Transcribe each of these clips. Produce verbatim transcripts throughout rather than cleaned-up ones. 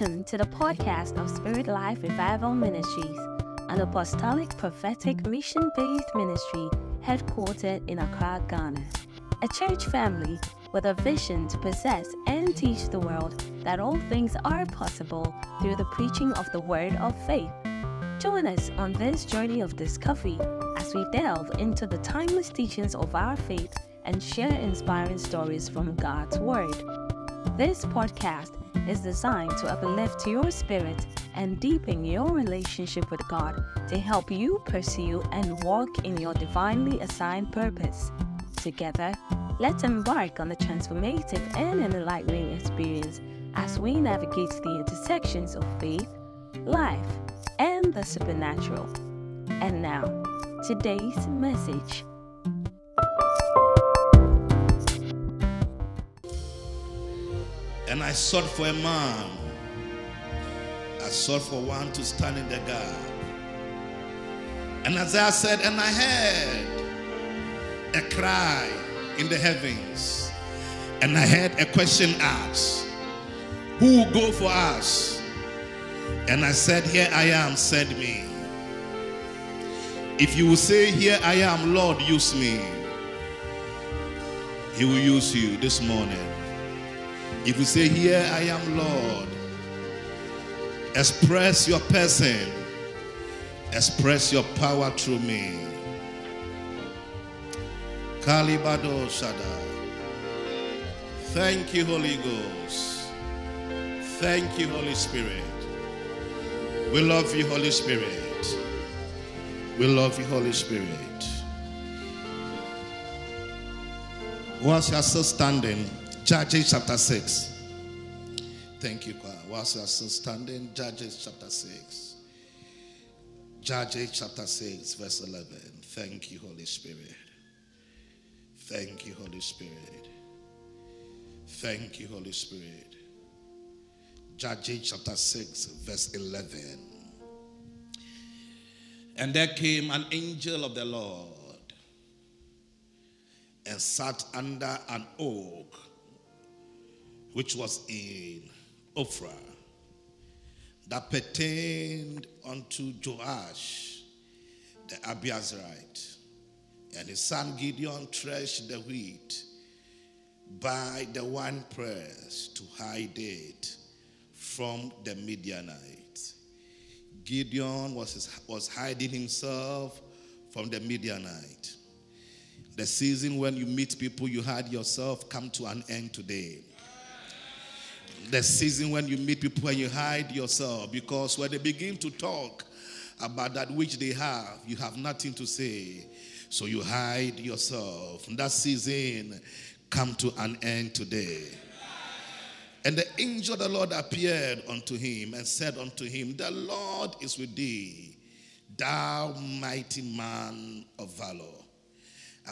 Welcome to the podcast of Spirit Life Revival Ministries, an apostolic prophetic mission-based ministry headquartered in Accra, Ghana. A church family with a vision to possess and teach the world that all things are possible through the preaching of the word of faith. Join us on this journey of discovery as we delve into the timeless teachings of our faith and share inspiring stories from God's word. This podcast is designed to uplift your spirit and deepen your relationship with God to help you pursue and walk in your divinely assigned purpose. Together, let's embark on the transformative and enlightening experience as we navigate the intersections of faith, life, and the supernatural. And now, today's message. And I sought for a man. I sought for one to stand in the gap. And Isaiah said, and I heard a cry in the heavens. And I heard a question asked, who will go for us? And I said, here I am, send me. If you will say, here I am, Lord, use me, He will use you this morning. If you say, here I am, Lord, express your person, express your power through me. Kalibado Sada. Thank you, Holy Ghost. Thank you, Holy Spirit. We love you, Holy Spirit. We love you, Holy Spirit. Whilst you are still standing, Judges chapter six. Thank you, choir. Whilst you are still standing, Judges chapter six. Judges chapter six, verse eleven. Thank you, Holy Spirit. Thank you, Holy Spirit. Thank you, Holy Spirit. Judges chapter six, verse eleven. And there came an angel of the Lord and sat under an oak which was in Ophrah, that pertained unto Joash the Abiezrite. And his son Gideon threshed the wheat by the winepress to hide it from the Midianites. Gideon was, was hiding himself from the Midianites. The season when you meet people you hide yourself come to an end today. The season when you meet people and you hide yourself, because when they begin to talk about that which they have, you have nothing to say, so you hide yourself. And that season come to an end today. And the angel of the Lord appeared unto him and said unto him, the Lord is with thee, thou mighty man of valor.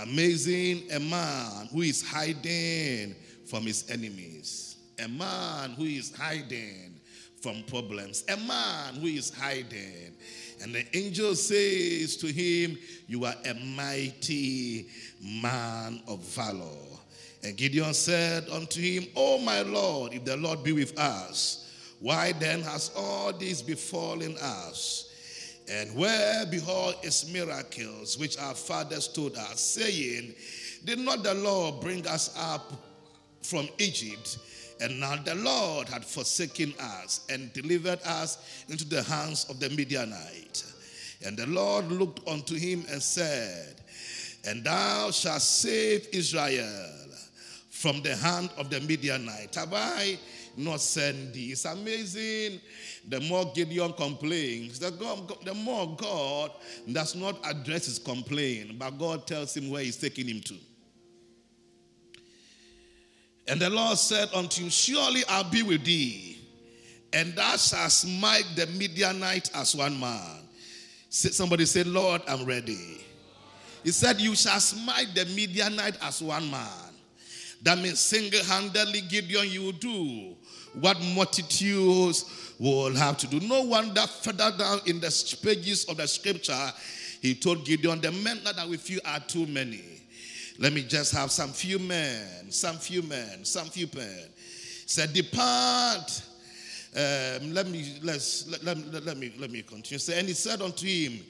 Amazing, a man who is hiding from his enemies. A man who is hiding from problems. A man who is hiding. And the angel says to him, you are a mighty man of valor. And Gideon said unto him, O my Lord, if the Lord be with us, why then has all this befallen us? And where, behold, is miracles which our fathers told us, saying, did not the Lord bring us up from Egypt? And now the Lord had forsaken us and delivered us into the hands of the Midianites. And the Lord looked unto him and said, and thou shalt save Israel from the hand of the Midianites. Have I not sent thee? It's amazing. The more Gideon complains, the, God, the more God does not address his complaint, but God tells him where he's taking him to. And the Lord said unto him, surely I'll be with thee, and thou shalt smite the Midianite as one man. Somebody say, Lord, I'm ready. He said, you shall smite the Midianite as one man. That means single-handedly, Gideon, you will do what multitudes will have to do. No wonder further down in the pages of the scripture, he told Gideon, the men that are with you are too many. Let me just have some few men, some few men, some few men. Said, depart Um, let me let's let, let, let me let me continue. So, and he said unto him,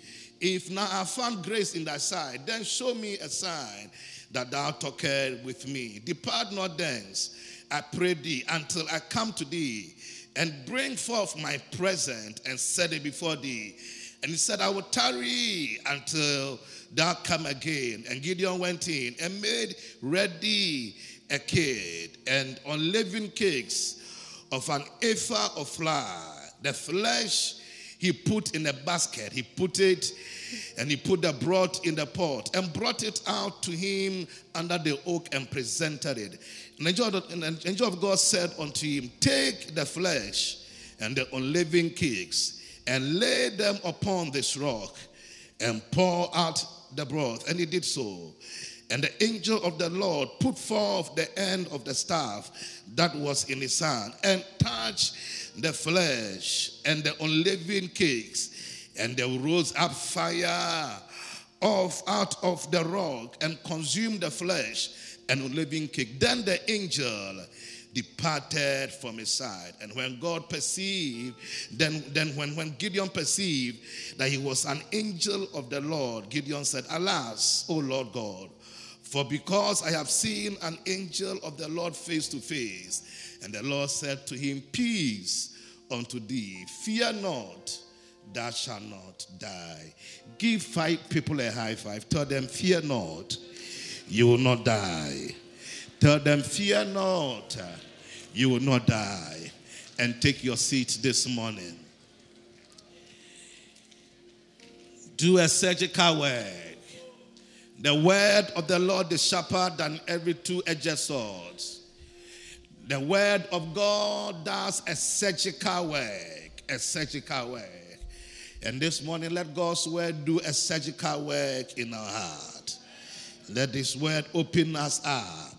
if now I have found grace in thy sight, then show me a sign that thou talkest with me. Depart not thence, I pray thee, until I come to thee, and bring forth my present, and set it before thee. And he said, I will tarry until thou come again. And Gideon went in and made ready a kid, and unleavened cakes of an ephah of flour. The flesh he put in a basket, he put it, and he put the broth in the pot, and brought it out to him under the oak, and presented it. And the angel of God said unto him, take the flesh and the unleavened cakes, and lay them upon this rock, and pour out the broth. And he did so. And the angel of the Lord put forth the end of the staff that was in his hand, and touched the flesh and the unleavened cakes. And there rose up fire off out of the rock, and consumed the flesh and unleavened cake. Then the angel departed from his side. And when God perceived, then, then when, when Gideon perceived that he was an angel of the Lord, Gideon said, alas, O Lord God, for because I have seen an angel of the Lord face to face. And the Lord said to him, peace unto thee, fear not, thou shalt not die. Give five people a high five. Tell them, fear not, you will not die. Tell them, fear not, you will not die. And take your seat this morning. Do a surgical work. The word of the Lord is sharper than every two-edged sword. The word of God does a surgical work, a surgical work. And this morning, let God's word do a surgical work in our heart. Let this word open us up.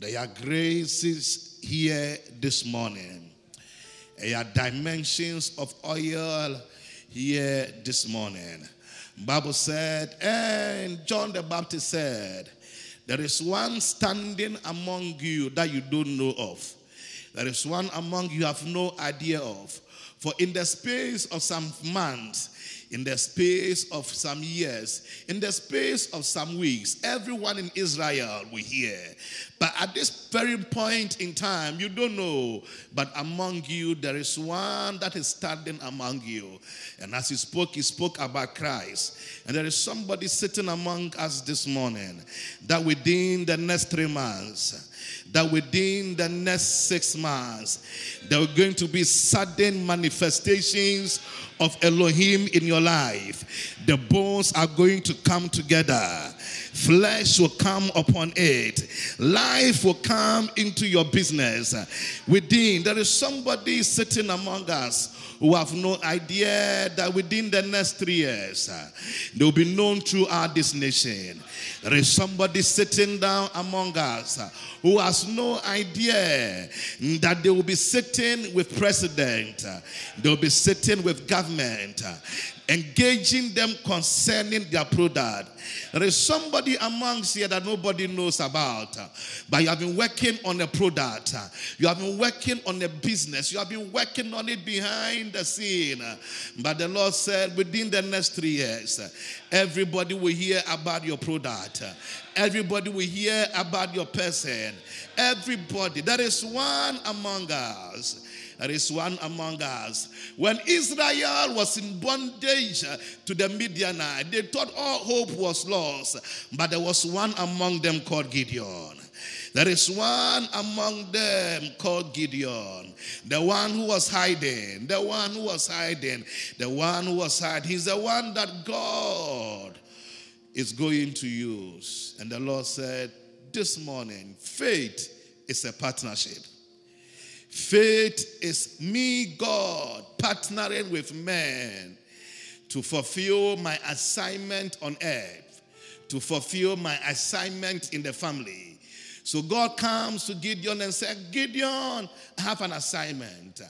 There are graces here this morning. There are dimensions of oil here this morning. Bible said, and John the Baptist said, there is one standing among you that you don't know of. There is one among you have no idea of. For in the space of some months, in the space of some years, in the space of some weeks, everyone in Israel will hear. But at this very point in time, you don't know. But among you, there is one that is standing among you. And as he spoke, he spoke about Christ. And there is somebody sitting among us this morning that within the next three months, that within the next six months, there are going to be sudden manifestations of Elohim in your life. The bones are going to come together. Flesh will come upon it. Life will come into your business. Within, there is somebody sitting among us who have no idea that within the next three years, they will be known throughout this nation. There is somebody sitting down among us who has no idea that they will be sitting with president, they will be sitting with government, engaging them concerning their product. There is somebody amongst here that nobody knows about, but you have been working on a product. You have been working on a business. You have been working on it behind the scene. But the Lord said, within the next three years, everybody will hear about your product. Everybody will hear about your person. Everybody. There is one among us. There is one among us. When Israel was in bondage to the Midianites, they thought all hope was lost. But there was one among them called Gideon. There is one among them called Gideon. The one who was hiding. The one who was hiding. The one who was hiding. He's the one that God is going to use. And the Lord said, this morning, faith is a partnership. Faith is me, God, partnering with men to fulfill my assignment on earth, to fulfill my assignment in the family. So God comes to Gideon and said, Gideon, I have an assignment.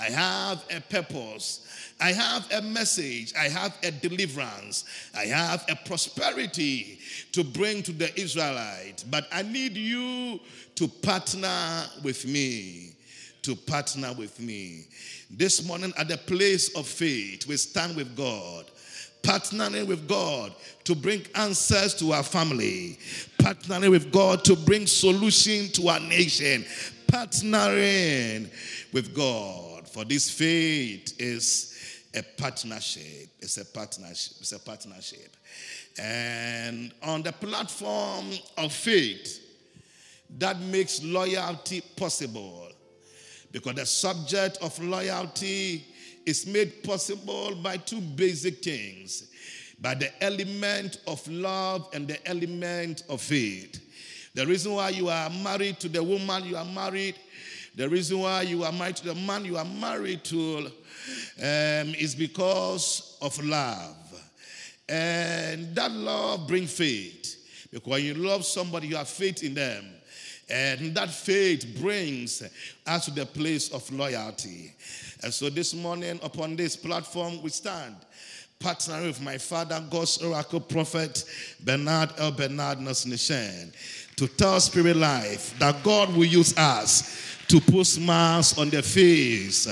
I have a purpose. I have a message. I have a deliverance. I have a prosperity to bring to the Israelites. But I need you to partner with me. to partner with me. This morning at the place of faith, we stand with God, partnering with God to bring answers to our family, partnering with God to bring solution to our nation, partnering with God. For this faith is a partnership. It's a partnership. It's a partnership. And on the platform of faith, that makes loyalty possible, because the subject of loyalty is made possible by two basic things, by the element of love and the element of faith. The reason why you are married to the woman you are married, the reason why you are married to the man you are married to, um, is because of love. And that love brings faith, because when you love somebody, you have faith in them. And that faith brings us to the place of loyalty. And so this morning, upon this platform, we stand partnering with my father, God's oracle prophet, Bernard El-Bernard Nasnishan, to tell Spirit Life that God will use us to put smiles on the face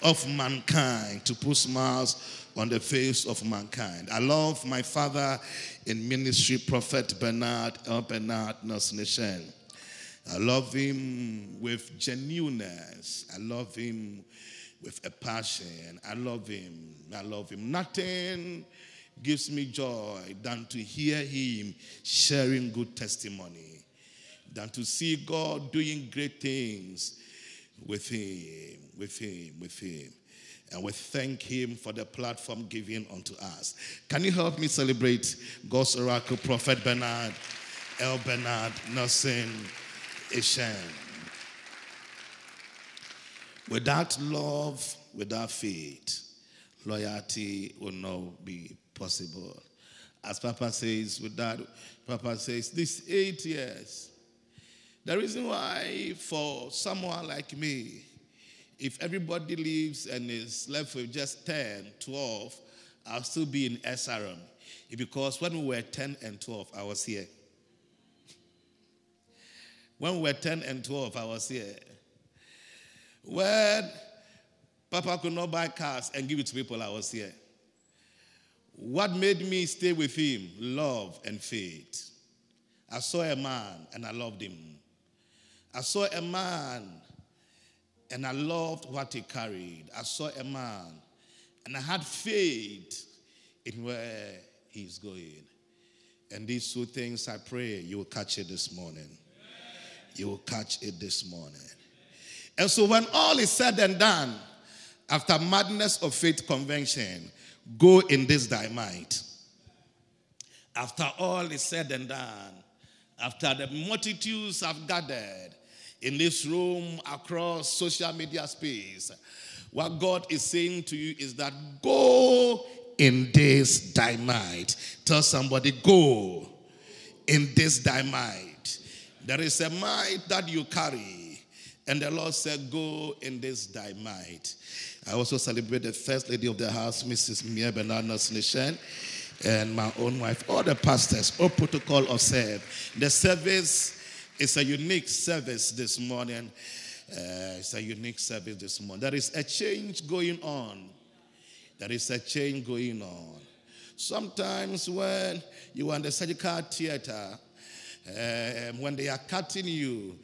of mankind, to put smiles on the face of mankind. I love my father in ministry, Prophet Bernard El-Bernard Nasnishan. I love him with genuineness. I love him with a passion. I love him. I love him. Nothing gives me joy than to hear him sharing good testimony, than to see God doing great things with him, with him, with him. And we thank him for the platform given unto us. Can you help me celebrate God's oracle, Prophet Bernard El-Bernard Nasnishan? Without love, without faith, loyalty will not be possible. As Papa says, without, Papa says, these eight years, the reason why for someone like me, if everybody leaves and is left with just ten, twelve, I'll still be in S R M. Because when we were ten and twelve, I was here. When we were ten and twelve, I was here. When Papa could not buy cars and give it to people, I was here. What made me stay with him? Love and faith. I saw a man and I loved him. I saw a man and I loved what he carried. I saw a man, and I had faith in where he's going. And these two things, I pray you will catch it this morning. Amen. You will catch it this morning. Amen. And so when all is said and done, after Madness of Faith Convention, go in this thy might. After all is said and done, after the multitudes have gathered, in this room, across social media space, what God is saying to you is that go in this thy might. Tell somebody, go in this thy might. There is a might that you carry. And the Lord said, go in this thy might. I also celebrate the first lady of the house, Missus Miebana Nasnishan, and my own wife, all the pastors, all protocol of serve. The service, it's a unique service this morning. Uh, it's a unique service this morning. There is a change going on. There is a change going on. Sometimes when you are in the surgical theater, uh, when they are cutting you,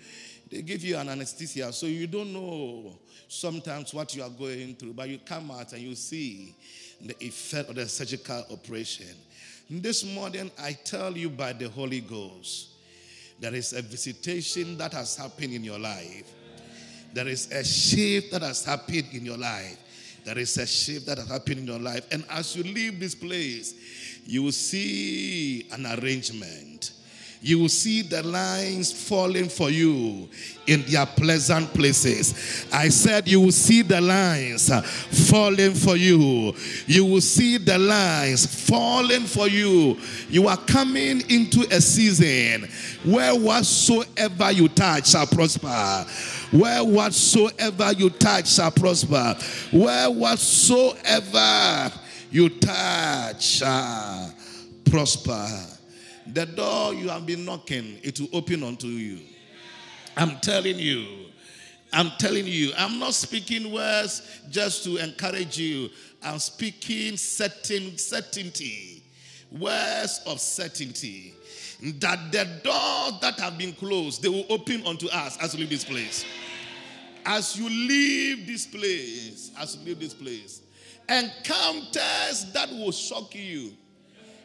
they give you an anesthesia, so you don't know sometimes what you are going through, but you come out and you see the effect of the surgical operation. This morning, I tell you by the Holy Ghost, there is a visitation that has happened in your life. There is a shift that has happened in your life. There is a shift that has happened in your life. And as you leave this place, you will see an arrangement. You will see the lines falling for you in their pleasant places. I said you will see the lines falling for you. You will see the lines falling for you. You are coming into a season where whatsoever you touch shall prosper. Where whatsoever you touch shall prosper. Where whatsoever you touch shall prosper. The door you have been knocking, it will open unto you. I'm telling you, I'm telling you, I'm not speaking words just to encourage you. I'm speaking certain certainty, words of certainty, that the doors that have been closed, they will open unto us as we leave this place. As you leave this place, as you leave this place, encounters that will shock you,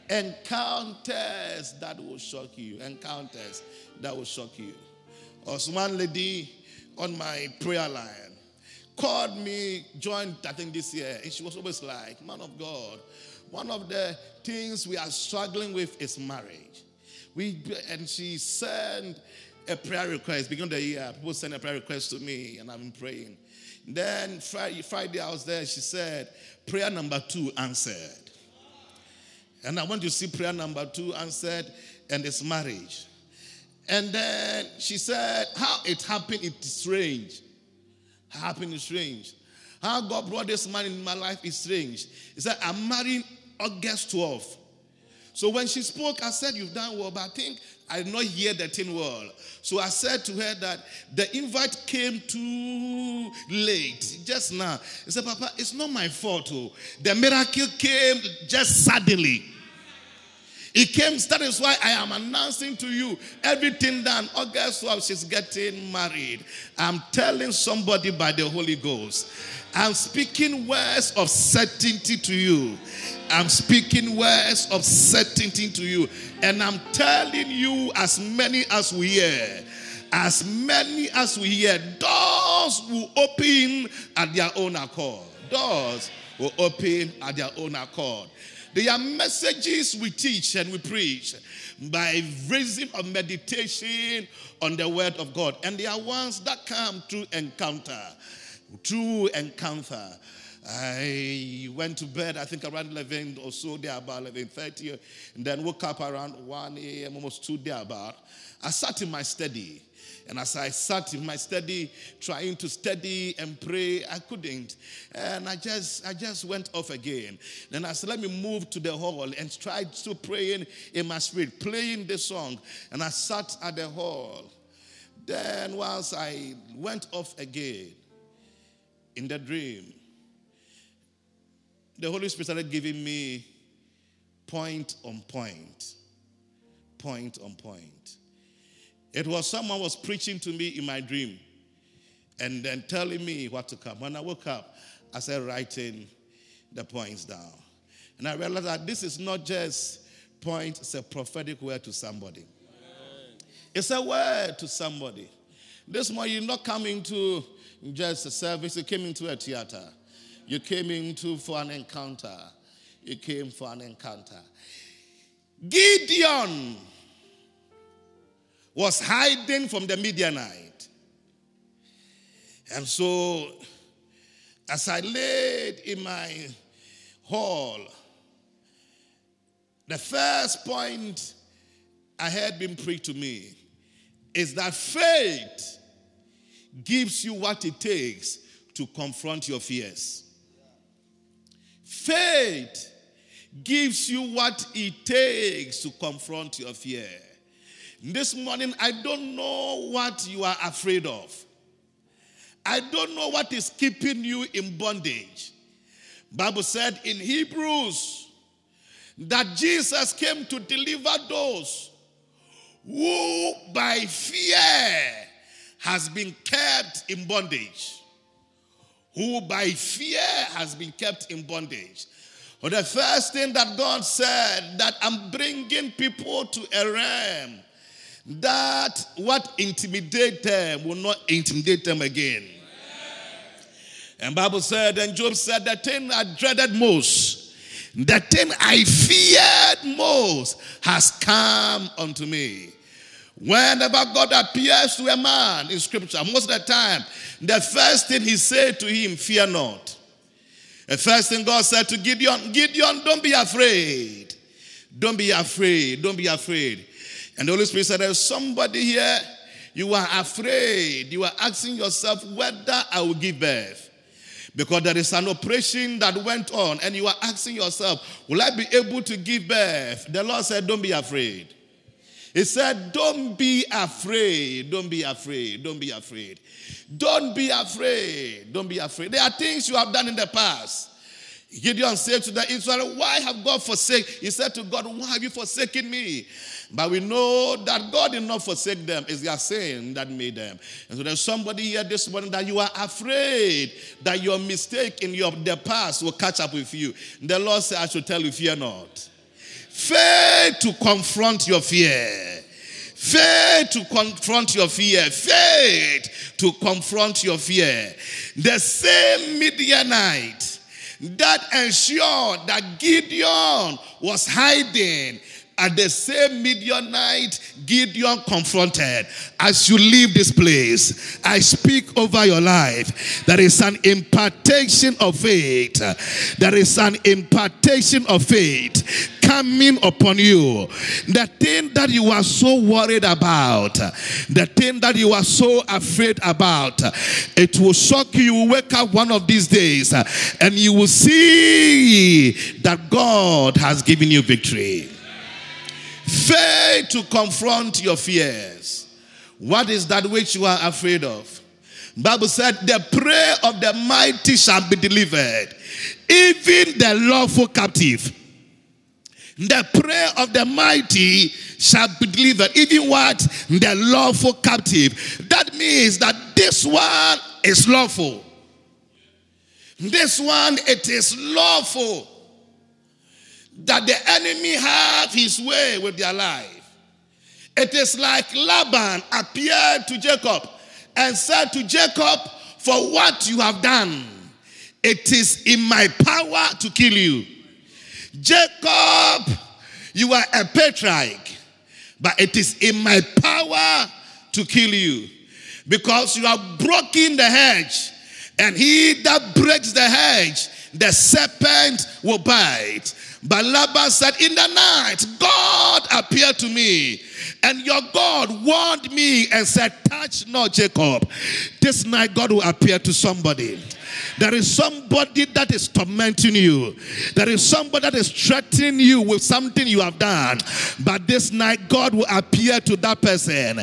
encounters that will shock you, encounters that will shock you. Also, one lady on my prayer line called me, joined I think this year, and she was always like, man of God, one of the things we are struggling with is marriage. We and she sent a prayer request. Beginning of the year, people sent a prayer request to me, and I've been praying. Then Friday, Friday I was there. She said, prayer number two answered. And I want to see prayer number two answered, and it's marriage. And then she said, how it happened, it's strange. How happened is strange. How God brought this man in my life is strange. He said, I'm marrying August twelfth. So when she spoke, I said, you've done well, but I think I did not hear the thing well. So I said to her that the invite came too late, just now. He said, Papa, it's not my fault. Oh. The miracle came just suddenly. It came, that is why I am announcing to you everything done. August twelfth, she's getting married. I'm telling somebody by the Holy Ghost. I'm speaking words of certainty to you. I'm speaking words of certainty to you. And I'm telling you, as many as we hear, as many as we hear, doors will open at their own accord. Doors will open at their own accord. There are messages we teach and we preach by reason of meditation on the word of God. And there are ones that come through encounter. Through encounter. I went to bed, I think around eleven or so, there about eleven thirty. And then woke up around one a m, almost two there about. I sat in my study. And as I sat in my study, trying to study and pray, I couldn't. And I just I just went off again. Then I said, let me move to the hall and try to pray in my spirit, playing the song. And I sat at the hall. Then whilst I went off again, in the dream, the Holy Spirit started giving me point on point, point on point. It was someone was preaching to me in my dream and then telling me what to come. When I woke up, I started writing the points down. And I realized that this is not just point, it's a prophetic word to somebody. Amen. It's a word to somebody. This morning, you're not coming to just a service. You came into a theater. You came into for an encounter. You came for an encounter. Gideon was hiding from the Midianite. And so, as I laid in my hall, the first point I had been preached to me is that faith gives you what it takes to confront your fears. Faith gives you what it takes to confront your fear. This morning, I don't know what you are afraid of. I don't know what is keeping you in bondage. Bible said in Hebrews that Jesus came to deliver those who by fear has been kept in bondage. Who by fear has been kept in bondage. But the first thing that God said, that I'm bringing people to a realm that what intimidates them will not intimidate them again. Amen. And Bible said, and Job said, the thing I dreaded most, the thing I feared most has come unto me. Whenever God appears to a man in scripture, most of the time, the first thing he said to him, fear not. The first thing God said to Gideon, Gideon, don't be afraid. Don't be afraid. Don't be afraid. And the Holy Spirit said, there's somebody here, you are afraid. You are asking yourself whether I will give birth. Because there is an operation that went on and you are asking yourself, will I be able to give birth? The Lord said, don't be afraid. It said, don't be afraid, don't be afraid, don't be afraid. Don't be afraid, don't be afraid. There are things you have done in the past. Gideon said to the Israel, why have God forsaken? He said to God, why have you forsaken me? But we know that God did not forsake them. It's their sin that made them. And so there's somebody here this morning that you are afraid that your mistake in your the past will catch up with you. The Lord said, I should tell you, fear not. Fail to confront your fear. Faith to confront your fear. Faith to confront your fear. The same Midianite that ensured that Gideon was hiding, at the same Midianite Gideon confronted. As you leave this place, I speak over your life. There is an impartation of faith. There is an impartation of faith coming upon you. The thing that you are so worried about, the thing that you are so afraid about, it will shock you. You will wake up one of these days and you will see that God has given you victory. Fail to confront your fears. What is that which you are afraid of? Bible said, the prayer of the mighty shall be delivered, even the lawful captive. The prayer of the mighty shall be delivered, even what? The lawful captive. That means that this one is lawful. This one, it is lawful. That the enemy have his way with their life. It is like Laban appeared to Jacob and said to Jacob, for what you have done, it is in my power to kill you. Jacob, you are a patriarch, but it is in my power to kill you, because you have broken the hedge, and he that breaks the hedge, the serpent will bite. But Laban said, in the night, God appeared to me, and your God warned me and said, touch not Jacob. This night God will appear to somebody. There is somebody that is tormenting you. There is somebody that is threatening you with something you have done. But this night God will appear to that person,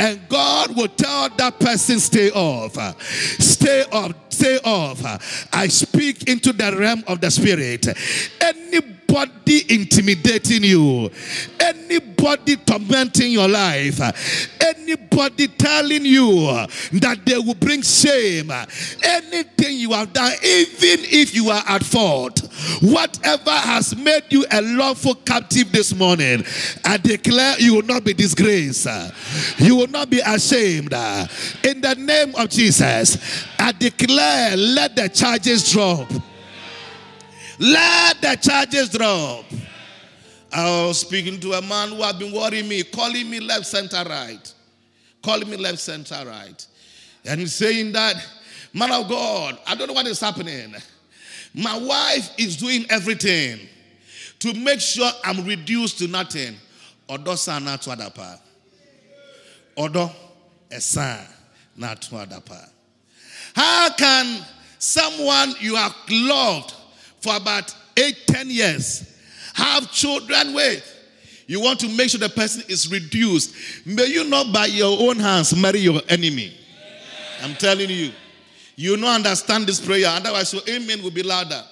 and God will tell that person, stay off. Stay off. Stay off. I speak into the realm of the spirit. Anybody Anybody intimidating you, anybody tormenting your life, anybody telling you that they will bring shame, anything you have done, even if you are at fault, whatever has made you a lawful captive this morning, I declare you will not be disgraced. You will not be ashamed. In the name of Jesus, I declare, let the charges drop. Let the charges drop. I was speaking to a man who had been worrying me, calling me left, center, right. Calling me left, center, right. And he's saying that, man of God, I don't know what is happening. My wife is doing everything to make sure I'm reduced to nothing. Odo san na to adapa. Odo esan na to adapa. How can someone you have loved for about eight, ten years, have children with, you want to make sure the person is reduced? May you not by your own hands marry your enemy. Yeah. I'm telling you, you will not understand this prayer, otherwise your amen will be louder. Yeah.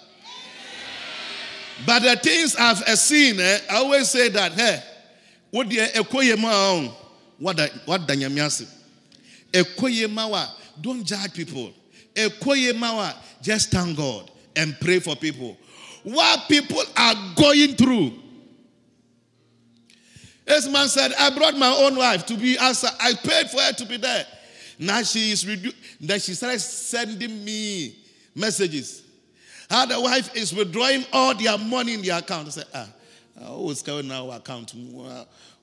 But the things I've seen, eh, I always say that, hey, what the don't judge people. Just thank God and pray for people. What people are going through. This man said, I brought my own wife to be outside. I paid for her to be there. Now she is reduced. Then she started sending me messages. How the wife is withdrawing all their money in their account. I said, ah, what's going on our account?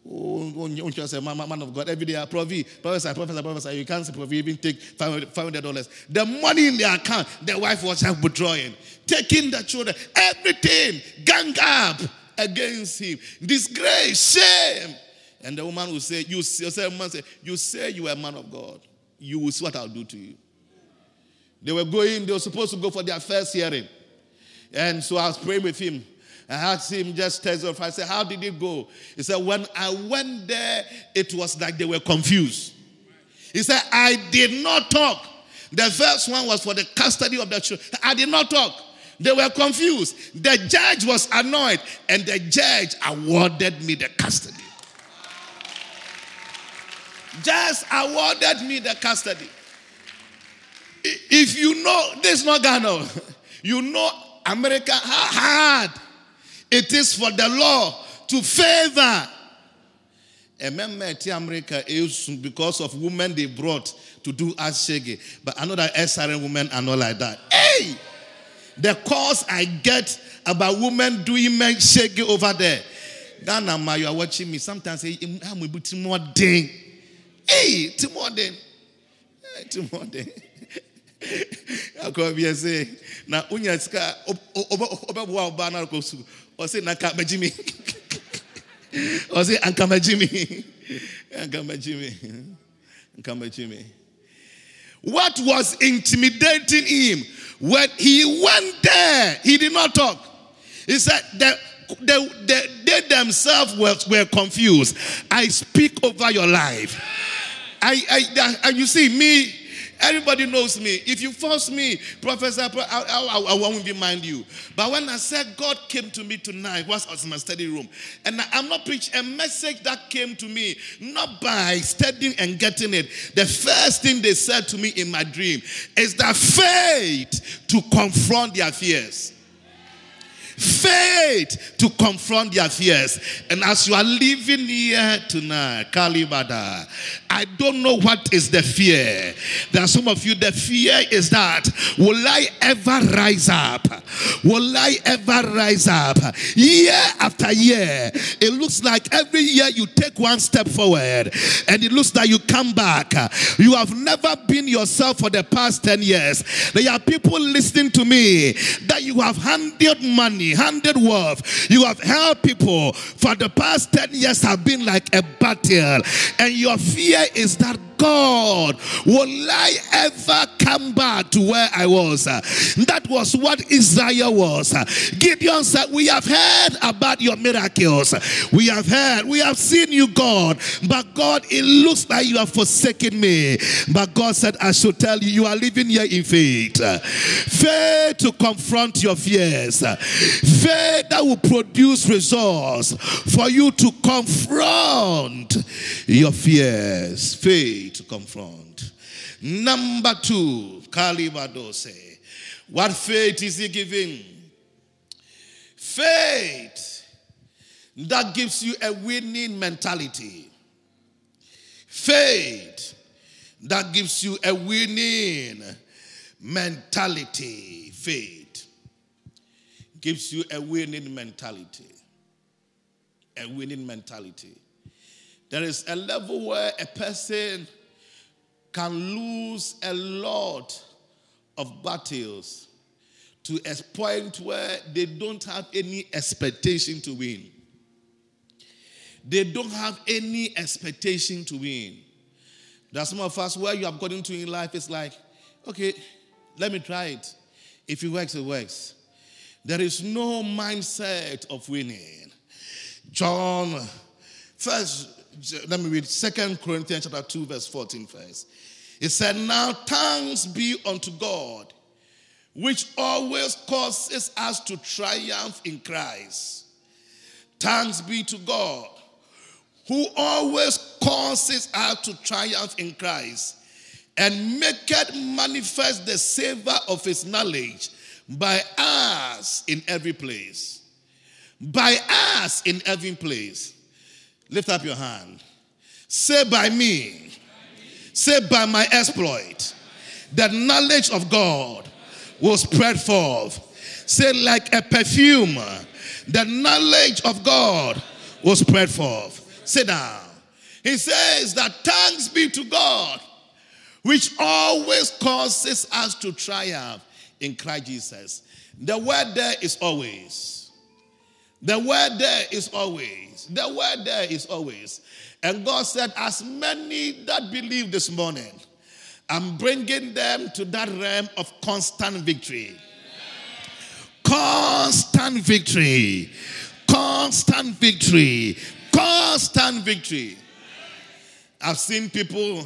Oh, say, man of God, every day I prophesy, prophesy, prophesy. You can't say prophesy, even take five hundred dollars. The money in the account, the wife was withdrawing, taking the children, everything, gang up against him. Disgrace, shame. And the woman will say, you say, man, say, you say you are a man of God. You will see what I'll do to you. They were going, they were supposed to go for their first hearing. And so I was praying with him. I asked him just as of, I said, how did it go? He said, when I went there, it was like they were confused. He said, I did not talk. The first one was for the custody of the children. I did not talk. They were confused. The judge was annoyed, and the judge awarded me the custody. Just awarded me the custody. If you know, this is not Ghana. You know America, how hard it is for the law to favor. Remember, America is because of women they brought to do us shaggy. But I know that S R M women are not like that. Hey! The calls I get about women doing men shaggy over there. Ghana, you are watching me. Sometimes say, I'm a bit more ding. Hey, Timothy. Hey, Timothy. I come here say, "Na unya sika oba oba bua oba na ko su." O say na ka majimi. O say anka majimi. Anka majimi. Anka majimi. What was intimidating him when he went there? He did not talk. He said that they, they, they themselves were, were confused. I speak over your life. I, I, I, you see, me, everybody knows me. If you force me, Professor, I, I, I won't remind you. But when I said God came to me tonight, whilst I was in my study room, and I, I'm not preaching a message that came to me, not by studying and getting it. The first thing they said to me in my dream is that faith to confront their fears. Faith to confront their fears. And as you are living here tonight, Kalibada, I don't know what is the fear. There are some of you, the fear is that, will I ever rise up? Will I ever rise up? Year after year, it looks like every year you take one step forward and it looks like you come back. You have never been yourself for the past ten years. There are people listening to me that you have handled money, handed worth. You have helped people for the past ten years have been like a battle, and your fear is that, God, will I ever come back to where I was? That was what Israel was. Gideon said, we have heard about your miracles. We have heard, we have seen you, God. But God, it looks like you have forsaken me. But God said, I should tell you, you are living here in faith. Faith to confront your fears. Faith that will produce results for you to confront your fears. Faith to confront. Number two, Kalibado say, what faith is he giving? Faith that gives you a winning mentality. Faith that gives you a winning mentality. Faith gives you a winning mentality. A winning mentality. There is a level where a person can lose a lot of battles to a point where they don't have any expectation to win. They don't have any expectation to win. There are some of us where you have gotten to in life, it's like, okay, let me try it. If it works, it works. There is no mindset of winning. John, first... Let me read Second Corinthians chapter two, verse fourteen first. It said, now thanks be unto God, which always causes us to triumph in Christ. Thanks be to God, who always causes us to triumph in Christ, and maketh manifest the savor of his knowledge by us in every place. By us in every place. Lift up your hand. Say by me. By me. Say by my exploit. The knowledge of God will spread forth. Say like a perfume. The knowledge of God will spread forth. Sit down. He says that thanks be to God, which always causes us to triumph in Christ Jesus. The word there is always. The word there is always. The word there is always. And God said, as many that believe this morning, I'm bringing them to that realm of constant victory. Constant victory. Constant victory. Constant victory. I've seen people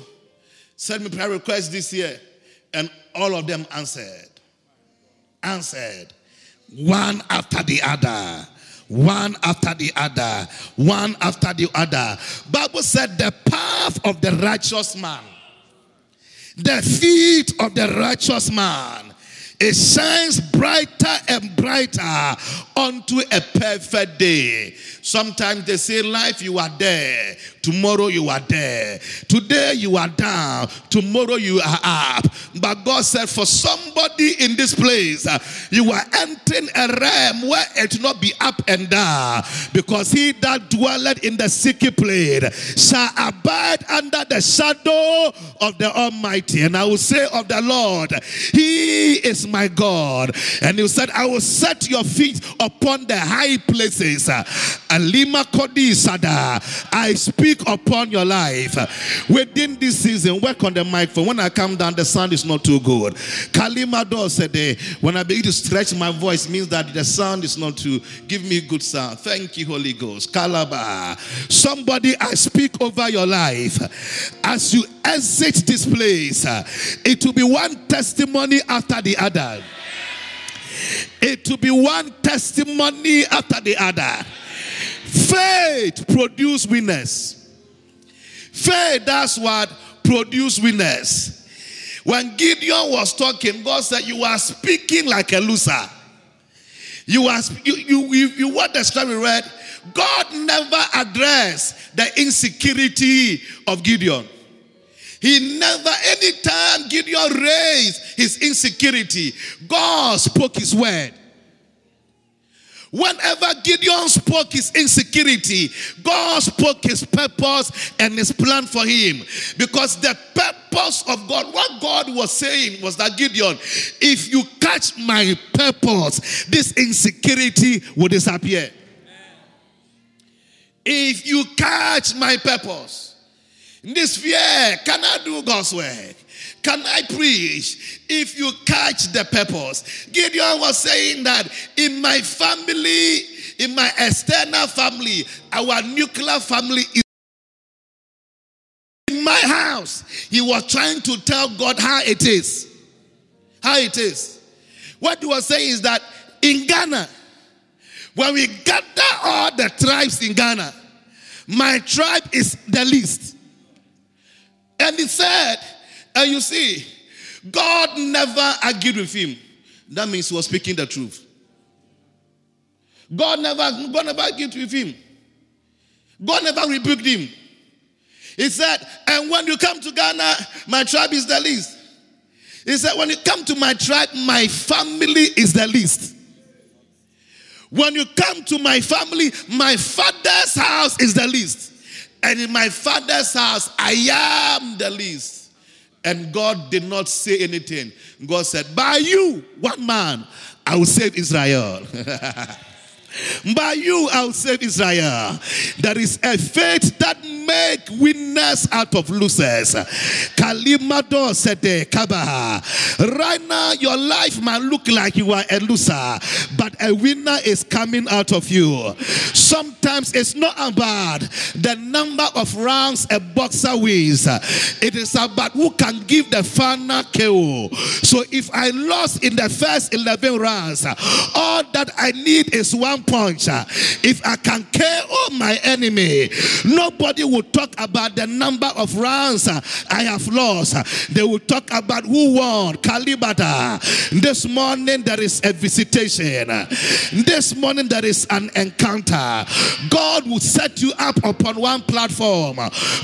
send me prayer requests this year, and all of them answered. Answered. One after the other. One after the other. One after the other. Bible said the path of the righteous man, the feet of the righteous man, it shines brighter and brighter unto a perfect day. Sometimes they say, life, you are there. Tomorrow, you are there. Today, you are down. Tomorrow, you are up. But God said, for somebody in this place, you are entering a realm where it will not be up and down. Because he that dwelleth in the secret place shall abide under the shadow of the Almighty. And I will say of the Lord, he is my God. And he said, I will set your feet upon the high places. Alima Kodi Sada, I speak upon your life. Within this season, work on the microphone. When I come down, the sound is not too good. Kalibado Sada, when I begin to stretch my voice, means that the sound is not too, give me good sound. Thank you, Holy Ghost. Kalaba. Somebody, I speak over your life. As you exit this place, it will be one testimony after the other. It will be one testimony after the other. Faith produces winners. Faith, that's what produces winners. When Gideon was talking, God said, you are speaking like a loser. You are, you, you, you, you what the scripture read, God never addressed the insecurity of Gideon. He never, anytime Gideon raised his insecurity, God spoke his word. Whenever Gideon spoke his insecurity, God spoke his purpose and his plan for him. Because the purpose of God, what God was saying was that, Gideon, if you catch my purpose, this insecurity will disappear. If you catch my purpose, this fear, can I do God's work? Can I preach? If you catch the purpose. Gideon was saying that in my family, in my external family, our nuclear family is in my house. He was trying to tell God how it is. How it is. What he was saying is that in Ghana, when we gather all the tribes in Ghana, my tribe is the least. And he said, and you see, God never argued with him. That means he was speaking the truth. God never, God never argued with him. God never rebuked him. He said, and when you come to Ghana, my tribe is the least. He said, when you come to my tribe, my family is the least. When you come to my family, my father's house is the least. And in my father's house, I am the least. And God did not say anything. God said, by you, one man, I will save Israel. By you, I will save Israel. There is a faith that makes winners out of losers. Kalimado Sede Kabaha. Right now, your life might look like you are a loser, but a winner is coming out of you. Sometimes it's not about the number of rounds a boxer wins. It is about who can give the final K O. So if I lost in the first eleven rounds, all that I need is one punch. If I can K O my enemy, nobody will talk about the number of rounds I have lost. They will talk about who won. Kalibata. This morning there is a visitation. This morning there is an encounter. God will set you up upon one platform.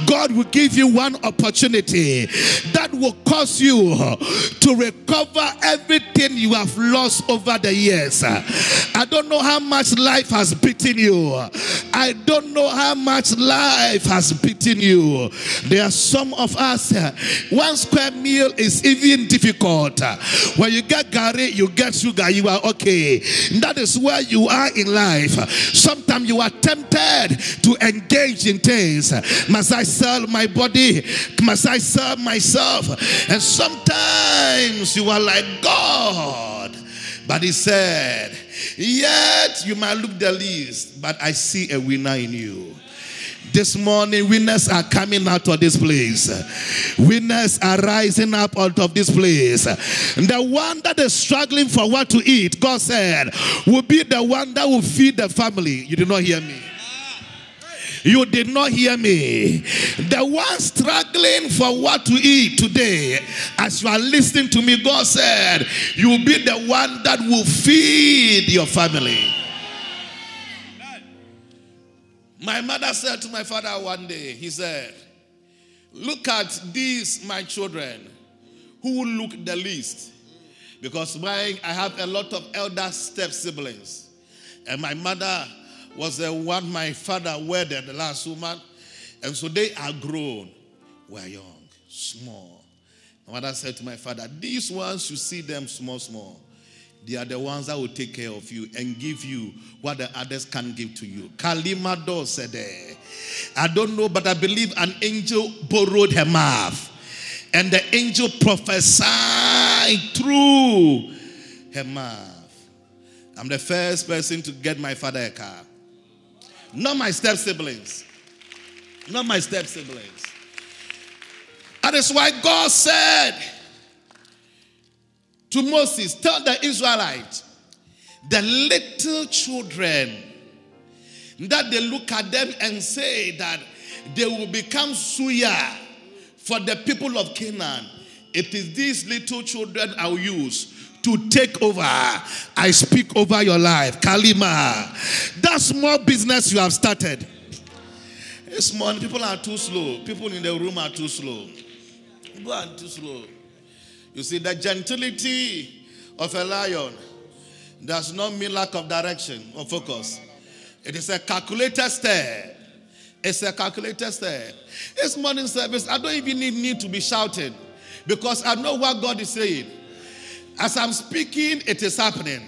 God will give you one opportunity that will cause you to recover everything you have lost over the years. I don't know how much life has beaten you. I don't know how much life has beaten you. There are some of us, one square meal is even difficult. When you get garri, you get sugar, you are okay. That is where you are in life. Sometimes you are tempted to engage in things. Must I sell my body? Must I sell myself? And sometimes you are like, God. But he said, Yet you might look the least, but I see a winner in you. This morning, winners are coming out of this place. Winners are rising up out of this place. The one that is struggling for what to eat, God said, will be the one that will feed the family. You did not hear me. You did not hear me. The one struggling for what to eat today, as you are listening to me, God said, you will be the one that will feed your family. My mother said to my father one day, he said, look at these, my children, who look the least. Because mine, I have a lot of elder step siblings. And my mother was the one my father wedded, the last woman. And so they are grown. We are young, small. My mother said to my father, these ones, you see them small, small. They are the ones that will take care of you and give you what the others can't give to you. Kalibado Sada. I don't know, but I believe an angel borrowed her mouth. And the angel prophesied through her mouth. I'm the first person to get my father a car. Not my step siblings. Not my step siblings. That is why God said to Moses, tell the Israelites, the little children, that they look at them and say that they will become suya for the people of Canaan. It is these little children I will use to take over. I speak over your life. Kalima. That small business you have started. This morning, people are too slow. People in the room are too slow. People are too slow. You see, the gentility of a lion does not mean lack of direction or focus. It is a calculated step. It's a calculated step. This morning service, I don't even need, need to be shouting because I know what God is saying. As I'm speaking, it is happening.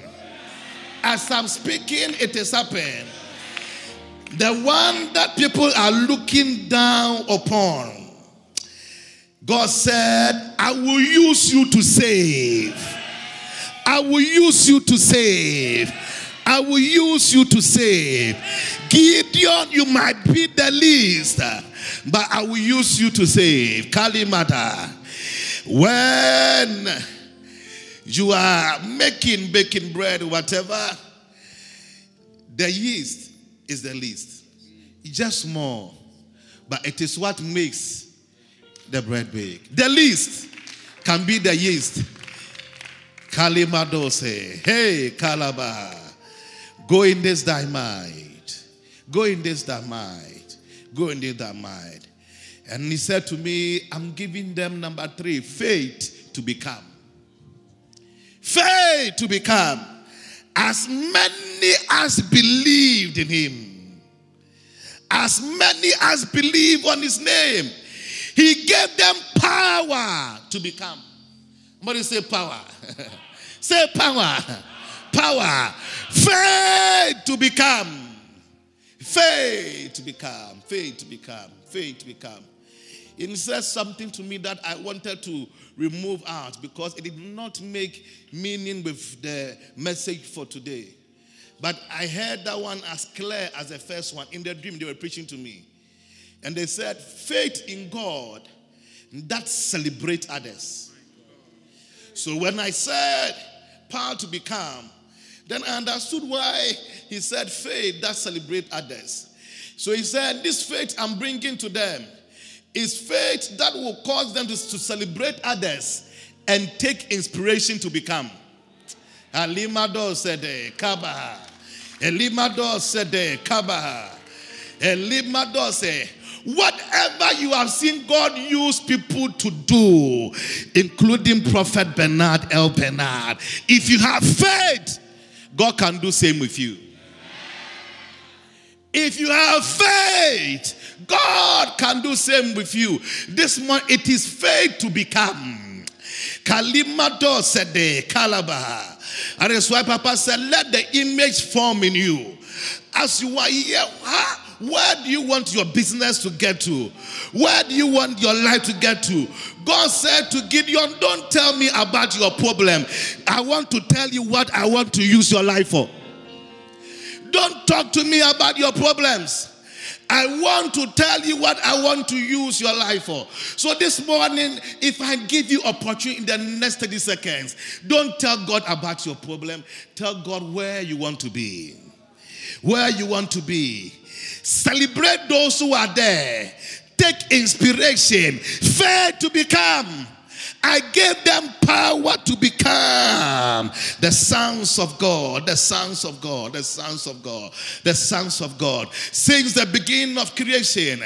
As I'm speaking, it is happening. The one that people are looking down upon, God said, I will use you to save. I will use you to save. I will use you to save. Gideon, you might be the least, but I will use you to save. Kalimata. When you are making baking bread, whatever, the yeast is the least. It's just small, but it is what makes the bread bake. The least can be the yeast. Kalimado say, hey, Kalaba, go in this thy might. Go in this thy might. Go in this thy might. And he said to me, I'm giving them number three, faith to become. Faith to become. As many as believed in him. As many as believe on his name. He gave them power to become. Somebody say power. Say power. Power. Faith to become. Faith to become. Faith to become. Faith to become. It says something to me that I wanted to remove out because it did not make meaning with the message for today. But I heard that one as clear as the first one. In the dream, they were preaching to me. And they said, faith in God that celebrates others. So when I said power to become, then I understood why he said faith that celebrates others. So he said, this faith I'm bringing to them is faith that will cause them to, to celebrate others and take inspiration to become. Alimado said, Kabaha. Elimado said, Kabaha. Elimado said, whatever you have seen God use people to do, including Prophet Bernard El-Bernard, if you have faith, God can do the same with you. If you have faith, God can do the same with you. This month, it is faith to become. Kalimado said, Kalaba. And that's why Papa said, let the image form in you. As you are here, huh? Where do you want your business to get to? Where do you want your life to get to? God said to Gideon, don't tell me about your problem. I want to tell you what I want to use your life for. Don't talk to me about your problems. I want to tell you what I want to use your life for. So this morning, if I give you opportunity in the next thirty seconds, don't tell God about your problem. Tell God where you want to be. Where you want to be. Celebrate those who are there. Take inspiration. Faith to become. I gave them power to become the sons of God, the sons of God, the sons of God, the sons of God. Since the beginning of creation,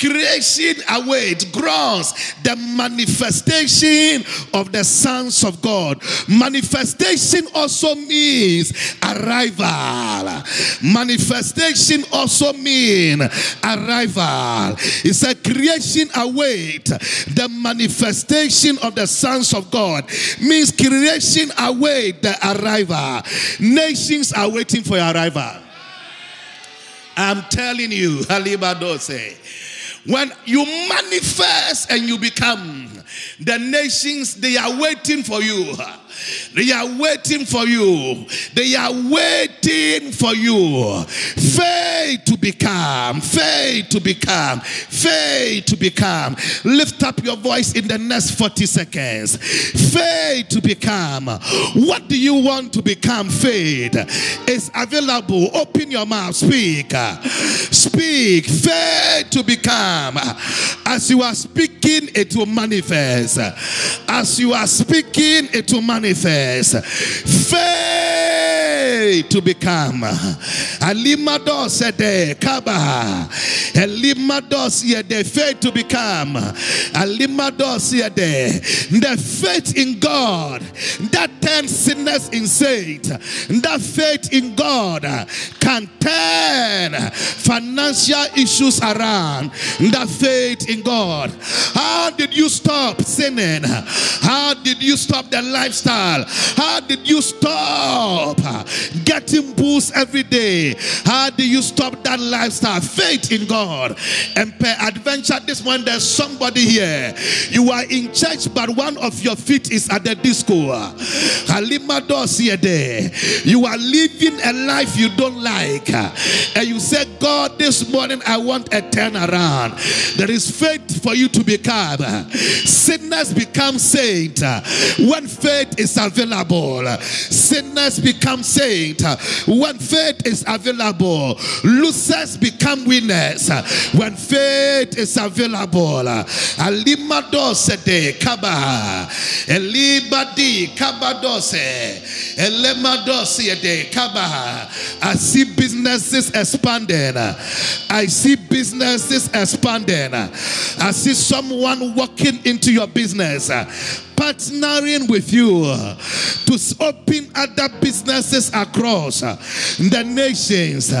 creation awaits, groans the manifestation of the sons of God. Manifestation also means arrival. Manifestation also means arrival. It's a creation awaits the manifestation of the sons of God, means creation await the arrival. Nations are waiting for your arrival. I'm telling you, Kalibado Sada, when you manifest and you become, the nations, they are waiting for you. They are waiting for you. They are waiting for you. Faith to become. Faith to become. Faith to become. Lift up your voice in the next forty seconds. Faith to become. What do you want to become? Faith is available. Open your mouth. Speak. Speak. Faith to become. As you are speaking, it will manifest. As you are speaking, it will manifest. Manifest faith to become. Kalibado Sada Kaba. Kalibado Sada, faith to become. Kalibado Sada, the faith in God that turns sinners insane. That faith in God can turn financial issues around. That faith in God. How did you stop sinning? How did you stop the lifestyle? How did you stop getting booze every day? How do you stop that lifestyle? Faith in God. And per adventure this morning, there's somebody here. You are in church, but one of your feet is at the disco. Kalibado Sada. You are living a life you don't like. And you say, God, this morning I want a turnaround. There is faith for you to become. Sinners become saints. When faith is available, sinners become saints. When faith is available, losers become winners. When faith is available, Kalibado Sada Kaba, Elibadi Kabado Sada, Elemado Sada Kaba. I see businesses expanding. I see businesses expanding. I see someone walking into your business, partnering with you to open other businesses across the nations.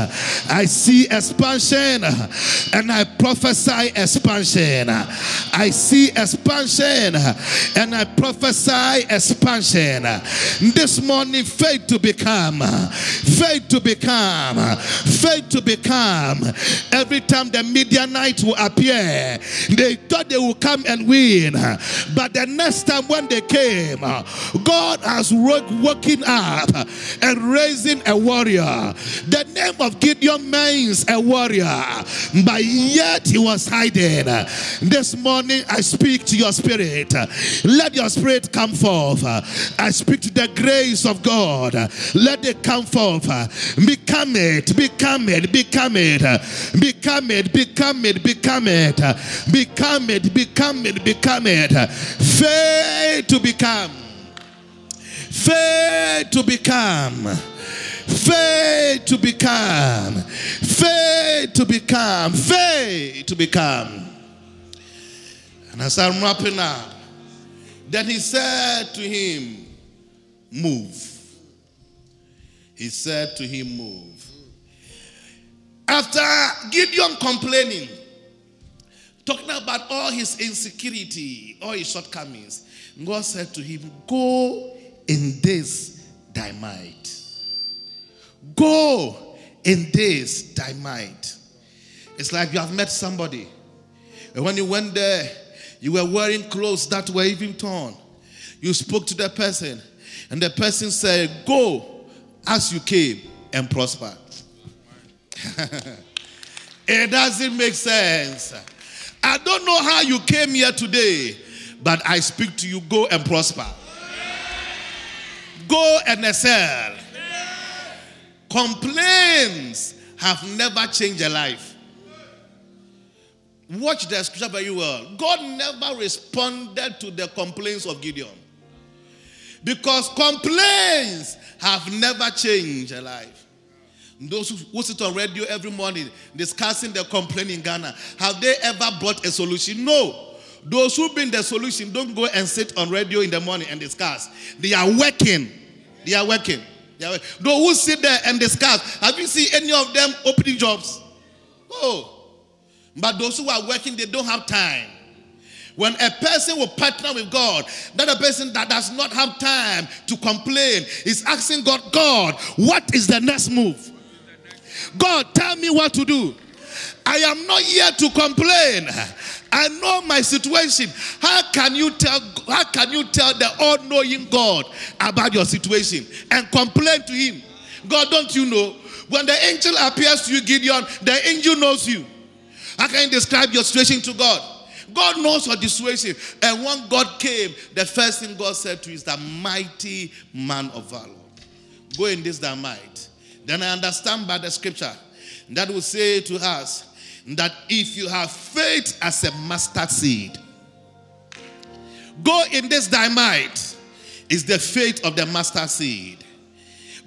I see expansion and I prophesy expansion. I see expansion and I prophesy expansion. This morning, faith to become, faith to become, faith to become. Every time the Midianites will appear, they thought they would come and win. But the next time when they came, God has woken up and raising a warrior. The name of Gideon means a warrior, but yet he was hiding. This morning I speak to your spirit. Let your spirit come forth. I speak to the grace of God. Let it come forth. Become it, become it, become it, become it, become it, become it, become it, become it, become it. Faith to become, faith to become, faith to become, faith to become, faith to become. And as I'm wrapping up, then he said to him, move. He said to him, move. After Gideon complaining, talking about all his insecurity, all his shortcomings, God said to him, go in this thy might. Go in this thy might. It's like you have met somebody, and when you went there, you were wearing clothes that were even torn. You spoke to the person, and the person said, "Go as you came and prosper." It doesn't make sense. I don't know how you came here today, but I speak to you, go and prosper. Go and excel. Complaints have never changed a life. Watch the scripture very well. God never responded to the complaints of Gideon, because complaints have never changed a life. Those who sit on radio every morning discussing the complaint in Ghana, have they ever brought a solution? No. Those who bring the solution don't go and sit on radio in the morning and discuss. They are working. They are working. They are working. Those who sit there and discuss, have you seen any of them opening jobs? Oh. But those who are working, they don't have time. When a person will partner with God, that a person that does not have time to complain is asking God, God, what is the next move? God, tell me what to do. I am not here to complain. I know my situation. How can you tell, how can you tell the all-knowing God about your situation and complain to him? God, don't you know? When the angel appears to you, Gideon, the angel knows you. How can you describe your situation to God? God knows your situation. And when God came, the first thing God said to you is, the mighty man of valor. Go in this thy might. Then I understand by the scripture that will say to us that if you have faith as a mustard seed, go in this thy might is the faith of the mustard seed.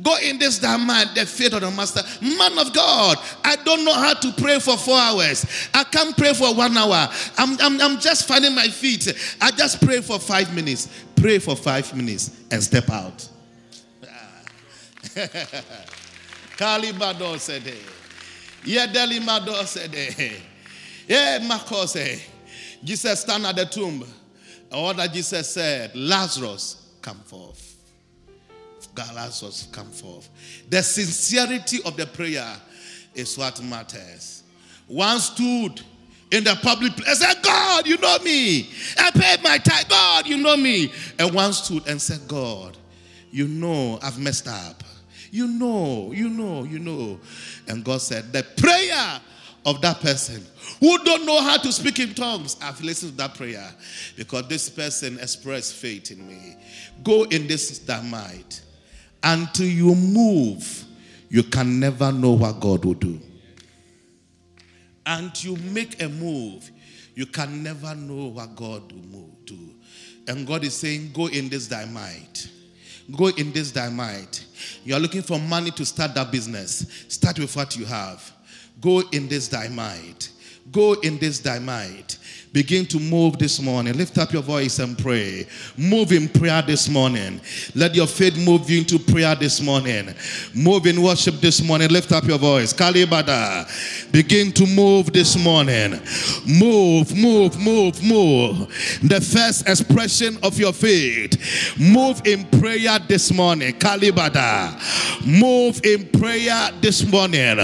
Go in this thy mind, the faith of the master. Man of God, I don't know how to pray for four hours. I can't pray for one hour. I'm, I'm, I'm just finding my feet. I just pray for five minutes. Pray for five minutes and step out. Kalibado Sada. Yeah, Delimado Sada. Yeah, Makose. Jesus stand at the tomb. All that Jesus said, Lazarus, come forth. Lazarus, come forth. The sincerity of the prayer is what matters. One stood in the public place and said, God, you know me. I paid my tithe. God, you know me. And one stood and said, God, you know I've messed up. You know, you know, you know. And God said, the prayer of that person who don't know how to speak in tongues, I've listened to that prayer because this person expressed faith in me. Go in this that might. Until you move, you can never know what God will do. Until you make a move, you can never know what God will do. And God is saying, go in this thy might. Go in this thy might. You are looking for money to start that business. Start with what you have. Go in this thy might. Go in this thy might. Begin to move this morning. Lift up your voice and pray. Move in prayer this morning. Let your faith move you into prayer this morning. Move in worship this morning. Lift up your voice. Kalibada. Begin to move this morning. Move, move, move, move. The first expression of your faith. Move in prayer this morning. Kalibada. Move in prayer this morning.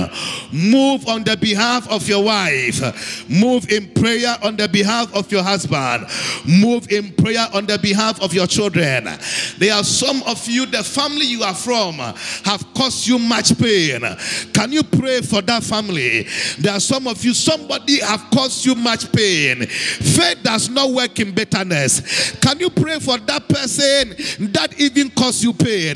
Move on the behalf of your wife. Move in prayer on the behalf of your husband. Move in prayer on the behalf of your children. There are some of you, the family you are from have caused you much pain. Can you pray for that family? There are some of you, somebody have caused you much pain. Faith does not work in bitterness. Can you pray for that person that even caused you pain?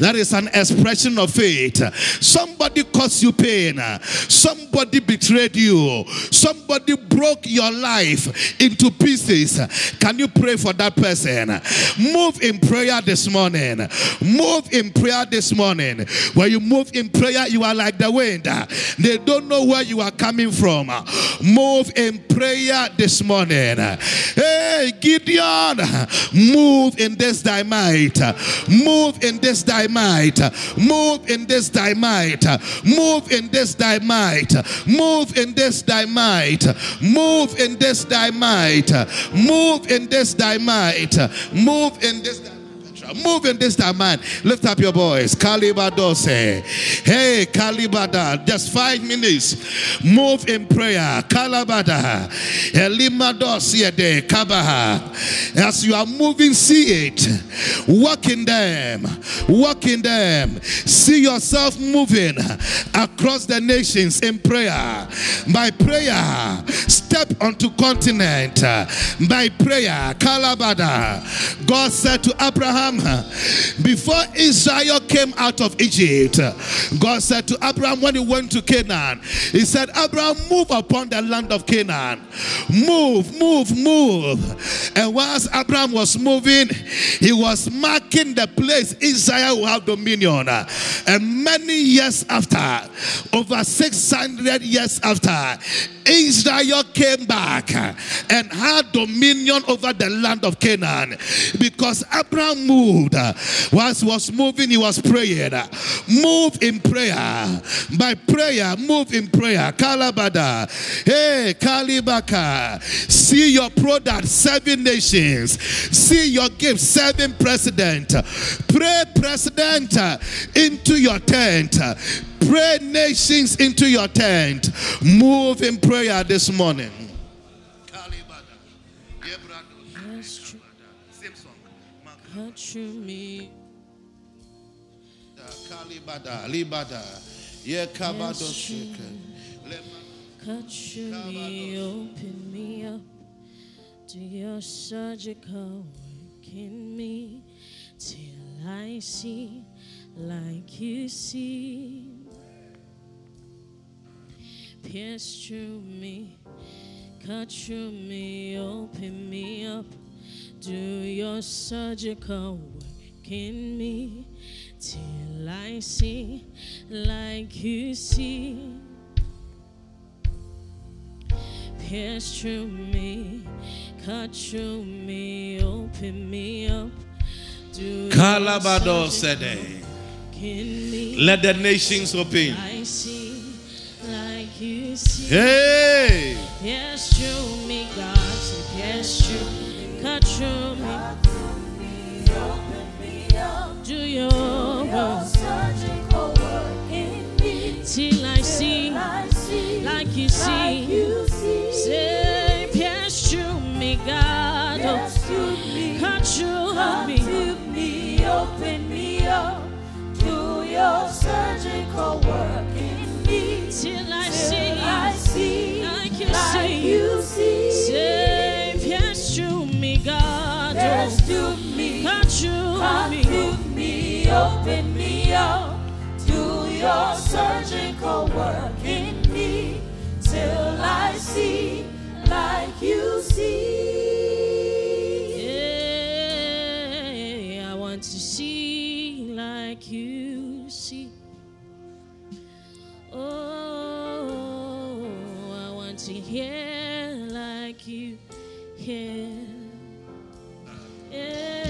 That is an expression of faith. Somebody caused you pain. Somebody betrayed you. Somebody broke your life into pieces. Can you pray for that person? Move in prayer this morning. Move in prayer this morning. When you move in prayer, you are like the wind. They don't know where you are coming from. Move in prayer this morning. Hey, Gideon, move in this thy might. Move in this thy might. Move in this thy might. Move in this thy might. Move in this thy might. Move in this thy might. Move in this thy might. Move in this thy might. supernatural. Move in this domain. Lift up your voice. Kalibado Sada. Hey, Kalibada. Just five minutes. Move in prayer. Kalabada. Elimado Sada. Kabaha. As you are moving, see it. Walk in them. Walk in them. See yourself moving across the nations in prayer. By prayer, step onto continent. By prayer, Kalabada. God said to Abraham, before Israel came out of Egypt, God said to Abraham when he went to Canaan, he said, Abraham, move upon the land of Canaan. Move, move, move. And whilst Abraham was moving, he was marking the place Israel will have dominion. And many years after, over six hundred years after, Israel came back and had dominion over the land of Canaan, because Abraham moved. Whilst he was moving, he was praying. Move in prayer. By prayer, move in prayer. Kalabada. Hey, Kalibaka. See your product, seven nations. See your gift, seven president. Pray president into your tent. Pray nations into your tent. Move in prayer this morning. Cut me, open me up to your surgical work in me, till I see like you see. Pierce through me, cut through me, open me up, do your surgical work in me, till I see like you see. Pierce through me, cut through me, open me up, do Kalibado Sada. Let the nations open. I see. Like you see. Hey. Yes, through me, God. Yes, through. Cut through me. Open me up. Do your work. Surgical work in me. Till I see. Like you see. Say, yes, through me, God. Cut through me. Open me up. Do your surgical work in me. Till I see, I see, like you like see, you see. Save, yes, to me, God, yes, to me, God, to me, open me up, do your surgical work in me, till I see, like you see. Yeah, I want to see like you see. Oh, I want to hear like you hear. Yeah.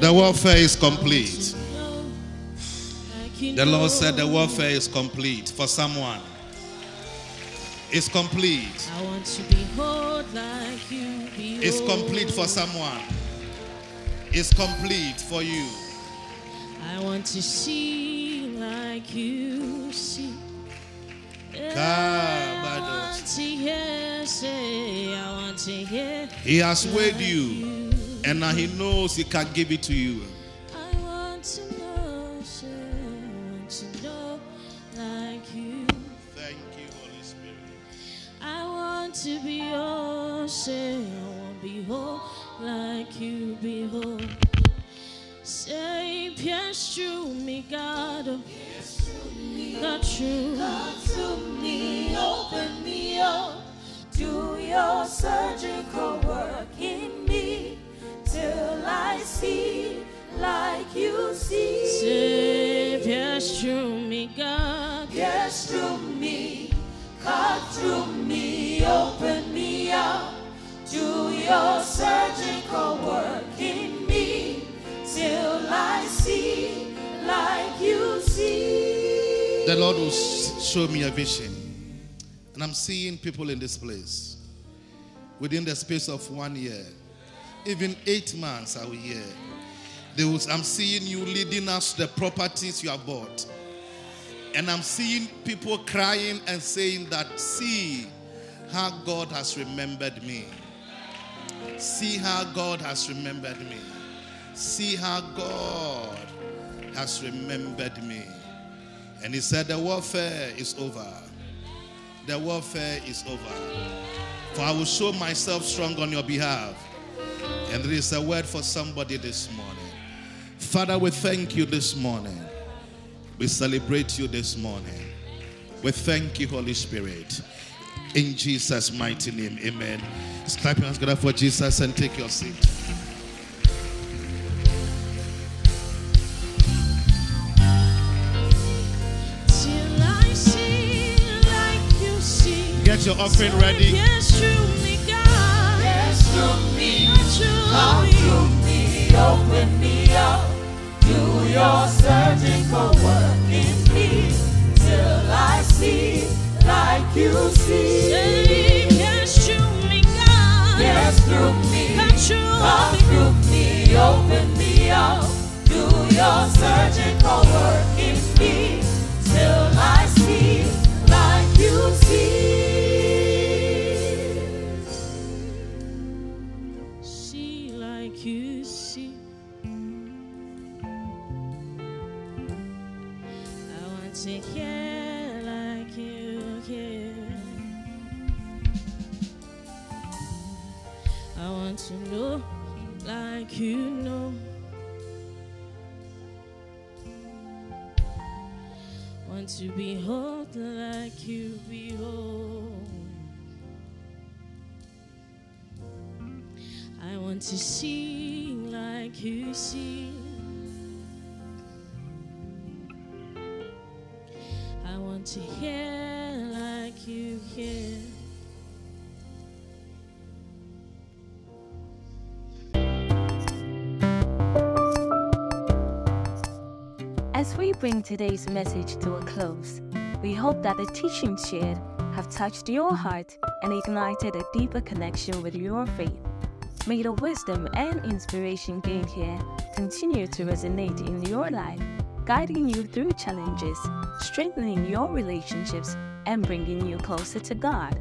The warfare is complete. Like the Lord know. Said the warfare is complete for someone. It's complete. I want to behold like you behold. It's complete for someone. It's complete for you. I want to see like you see. I want to hear, say, I want to hear. He has weighed you, and now he knows he can give it to you. I want to know, say, I want to know like you. Thank you, Holy Spirit. I want to be whole, say, I want to be whole like you be whole. Say, pierce through me, God. Pierce through me, God, through me, open me up. Do your surgical work in me, till I see like you see. Say, pierce through me, God. Pierce through me, God, through me, open me up. Do your surgical work in me, till I see like you see. The Lord will show me a vision. And I'm seeing people in this place. Within the space of one year, even eight months, I will hear. They will, I'm seeing you leading us to the properties you have bought. And I'm seeing people crying and saying that, see how God has remembered me. See how God has remembered me. See how God has remembered me. And he said, the warfare is over. The warfare is over. For I will show myself strong on your behalf. And there is a word for somebody this morning. Father, we thank you this morning. We celebrate you this morning. We thank you, Holy Spirit. In Jesus' mighty name, amen. Just clap your hands together for Jesus and take your seat. Till I see like you see. Get your offering ready. Yes, truly, God. Yes, truly. How truly open me up. Do your surgical work in me. Till I see like you see. Say, yes, truly, God. Yes, through me. Come through me. Open me up. Do your surgical work in me. Till I see like you see. See like you see. I want to hear. I want to know like you know. Want to behold like you behold. I want to see like you see. I want to hear like you hear. As we bring today's message to a close, we hope that the teachings shared have touched your heart and ignited a deeper connection with your faith. May the wisdom and inspiration gained here continue to resonate in your life, guiding you through challenges, strengthening your relationships, and bringing you closer to God.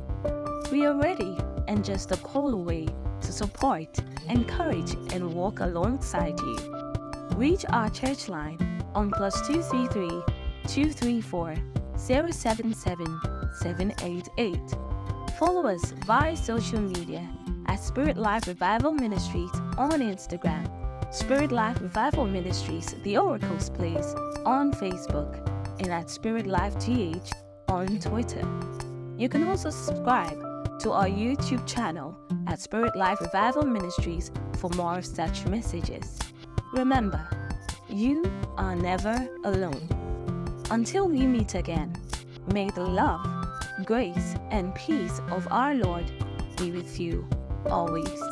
We are ready and just a call away to support, encourage, and walk alongside you. Reach our church line on plus two three three, two three four, zero seven seven, seven eight eight. Follow us via social media at Spirit Life Revival Ministries on Instagram, Spirit Life Revival Ministries The Oracle's Place on Facebook, and at Spirit Life G H on Twitter. You can also subscribe to our YouTube channel at Spirit Life Revival Ministries for more of such messages. Remember, you are never alone. Until we meet again, may the love, grace, and peace of our Lord be with you always.